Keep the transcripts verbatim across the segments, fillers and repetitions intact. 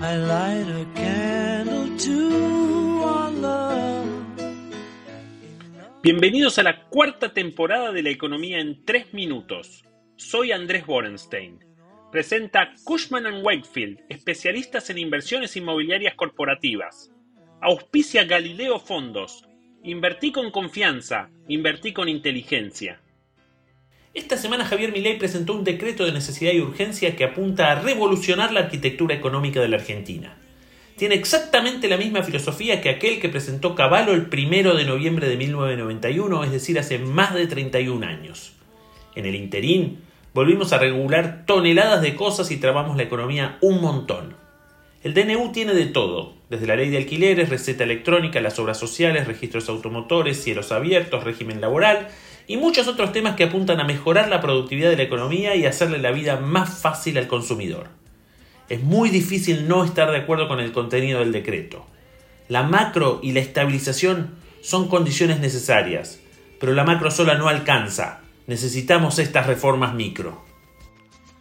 I light a candle to our love. Bienvenidos a la cuarta temporada de La Economía en tres minutos. Soy Andrés Borenstein. Presenta Cushman and Wakefield, especialistas en inversiones inmobiliarias corporativas. Auspicia Galileo Fondos. Invertí con confianza, invertí con inteligencia. Esta semana Javier Milei presentó un decreto de necesidad y urgencia que apunta a revolucionar la arquitectura económica de la Argentina. Tiene exactamente la misma filosofía que aquel que presentó Cavallo el primero de noviembre de mil novecientos noventa y uno, es decir, hace más de treinta y un años. En el interín, volvimos a regular toneladas de cosas y trabamos la economía un montón. El D N U tiene de todo, desde la ley de alquileres, receta electrónica, las obras sociales, registros automotores, cielos abiertos, régimen laboral y muchos otros temas que apuntan a mejorar la productividad de la economía y hacerle la vida más fácil al consumidor. Es muy difícil no estar de acuerdo con el contenido del decreto. La macro y la estabilización son condiciones necesarias, pero la macro sola no alcanza. Necesitamos estas reformas micro.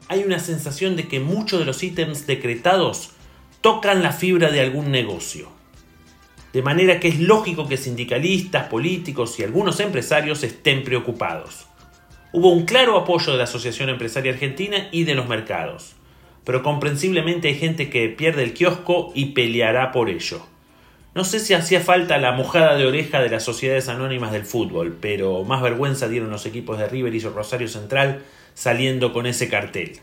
Hay una sensación de que muchos de los ítems decretados tocan la fibra de algún negocio. De manera que es lógico que sindicalistas, políticos y algunos empresarios estén preocupados. Hubo un claro apoyo de la Asociación Empresaria Argentina y de los mercados. Pero comprensiblemente hay gente que pierde el kiosco y peleará por ello. No sé si hacía falta la mojada de oreja de las sociedades anónimas del fútbol, pero más vergüenza dieron los equipos de River y Rosario Central saliendo con ese cartel.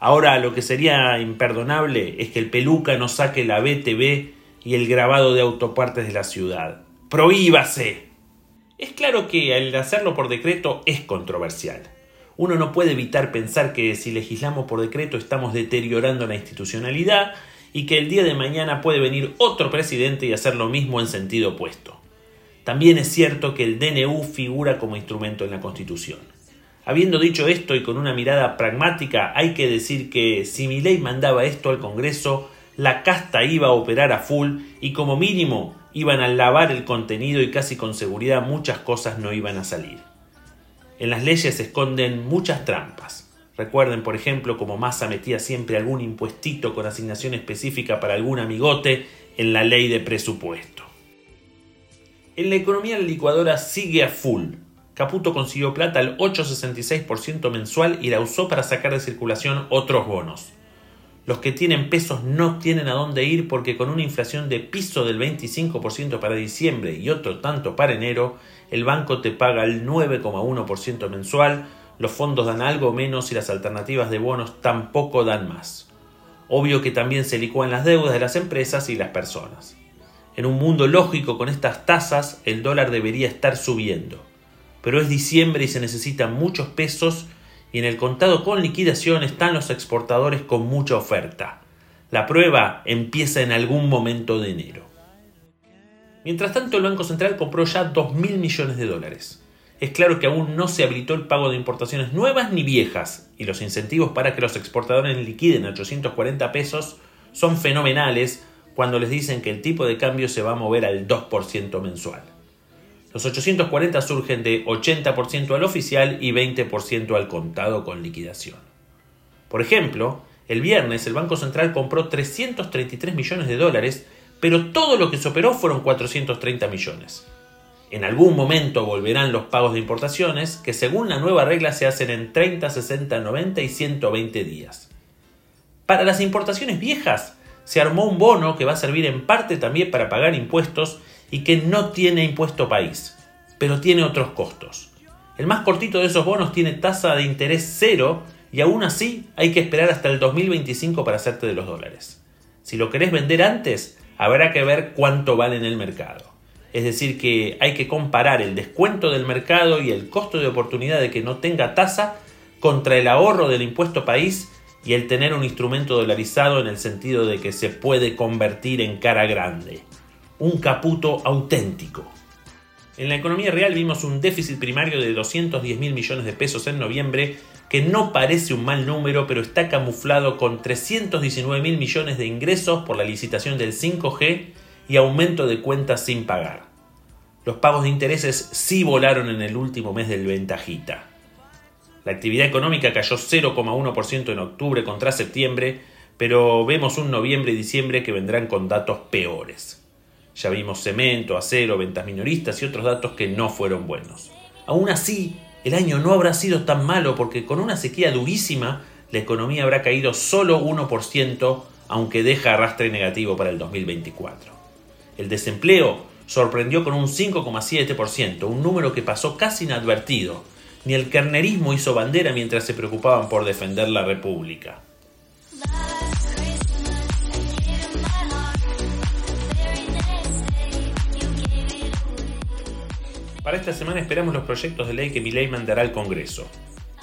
Ahora lo que sería imperdonable es que el Peluca no saque la B T V y el grabado de autopartes de la ciudad. ¡Prohíbase! Es claro que al hacerlo por decreto es controversial. Uno no puede evitar pensar que si legislamos por decreto estamos deteriorando la institucionalidad y que el día de mañana puede venir otro presidente y hacer lo mismo en sentido opuesto. También es cierto que el D N U figura como instrumento en la Constitución. Habiendo dicho esto y con una mirada pragmática, hay que decir que si Milei mandaba esto al Congreso, la casta iba a operar a full y como mínimo iban a lavar el contenido y casi con seguridad muchas cosas no iban a salir. En las leyes se esconden muchas trampas. Recuerden, por ejemplo, como Massa metía siempre algún impuestito con asignación específica para algún amigote en la ley de presupuesto. En la economía la licuadora sigue a full. Caputo consiguió plata al ocho coma sesenta y seis por ciento mensual y la usó para sacar de circulación otros bonos. Los que tienen pesos no tienen a dónde ir porque con una inflación de piso del veinticinco por ciento para diciembre y otro tanto para enero, el banco te paga el nueve coma uno por ciento mensual, los fondos dan algo menos y las alternativas de bonos tampoco dan más. Obvio que también se licúan las deudas de las empresas y las personas. En un mundo lógico con estas tasas, el dólar debería estar subiendo. Pero es diciembre y se necesitan muchos pesos y en el contado con liquidación están los exportadores con mucha oferta. La prueba empieza en algún momento de enero. Mientras tanto, el Banco Central compró ya dos mil millones de dólares. Es claro que aún no se habilitó el pago de importaciones nuevas ni viejas y los incentivos para que los exportadores liquiden ochocientos cuarenta pesos son fenomenales cuando les dicen que el tipo de cambio se va a mover al dos por ciento mensual. Los ochocientos cuarenta surgen de ochenta por ciento al oficial y veinte por ciento al contado con liquidación. Por ejemplo, el viernes el Banco Central compró trescientos treinta y tres millones de dólares, pero todo lo que se operó fueron cuatrocientos treinta millones. En algún momento volverán los pagos de importaciones, que según la nueva regla se hacen en treinta, sesenta, noventa y ciento veinte días. Para las importaciones viejas, se armó un bono que va a servir en parte también para pagar impuestos y que no tiene impuesto país, pero tiene otros costos. El más cortito de esos bonos tiene tasa de interés cero y aún así hay que esperar hasta el dos mil veinticinco para hacerte de los dólares. Si lo querés vender antes, habrá que ver cuánto vale en el mercado. Es decir que hay que comparar el descuento del mercado y el costo de oportunidad de que no tenga tasa contra el ahorro del impuesto país y el tener un instrumento dolarizado en el sentido de que se puede convertir en cara grande. Un Caputo auténtico. En la economía real vimos un déficit primario de doscientos diez mil millones de pesos en noviembre, que no parece un mal número, pero está camuflado con trescientos diecinueve mil millones de ingresos por la licitación del cinco G y aumento de cuentas sin pagar. Los pagos de intereses sí volaron en el último mes del ventajita. La actividad económica cayó cero coma uno por ciento en octubre contra septiembre, pero vemos un noviembre y diciembre que vendrán con datos peores. Ya vimos cemento, acero, ventas minoristas y otros datos que no fueron buenos. Aún así, el año no habrá sido tan malo porque con una sequía durísima, la economía habrá caído solo uno por ciento, aunque deja arrastre negativo para el dos mil veinticuatro. El desempleo sorprendió con un cinco coma siete por ciento, un número que pasó casi inadvertido. Ni el kirchnerismo hizo bandera mientras se preocupaban por defender la república. Para esta semana esperamos los proyectos de ley que Milei mandará al Congreso.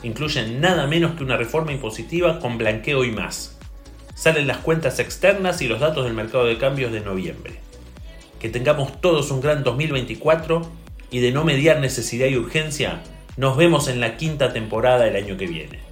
Incluyen nada menos que una reforma impositiva con blanqueo y más. Salen las cuentas externas y los datos del mercado de cambios de noviembre. Que tengamos todos un gran dos mil veinticuatro y de no mediar necesidad y urgencia, nos vemos en la quinta temporada el año que viene.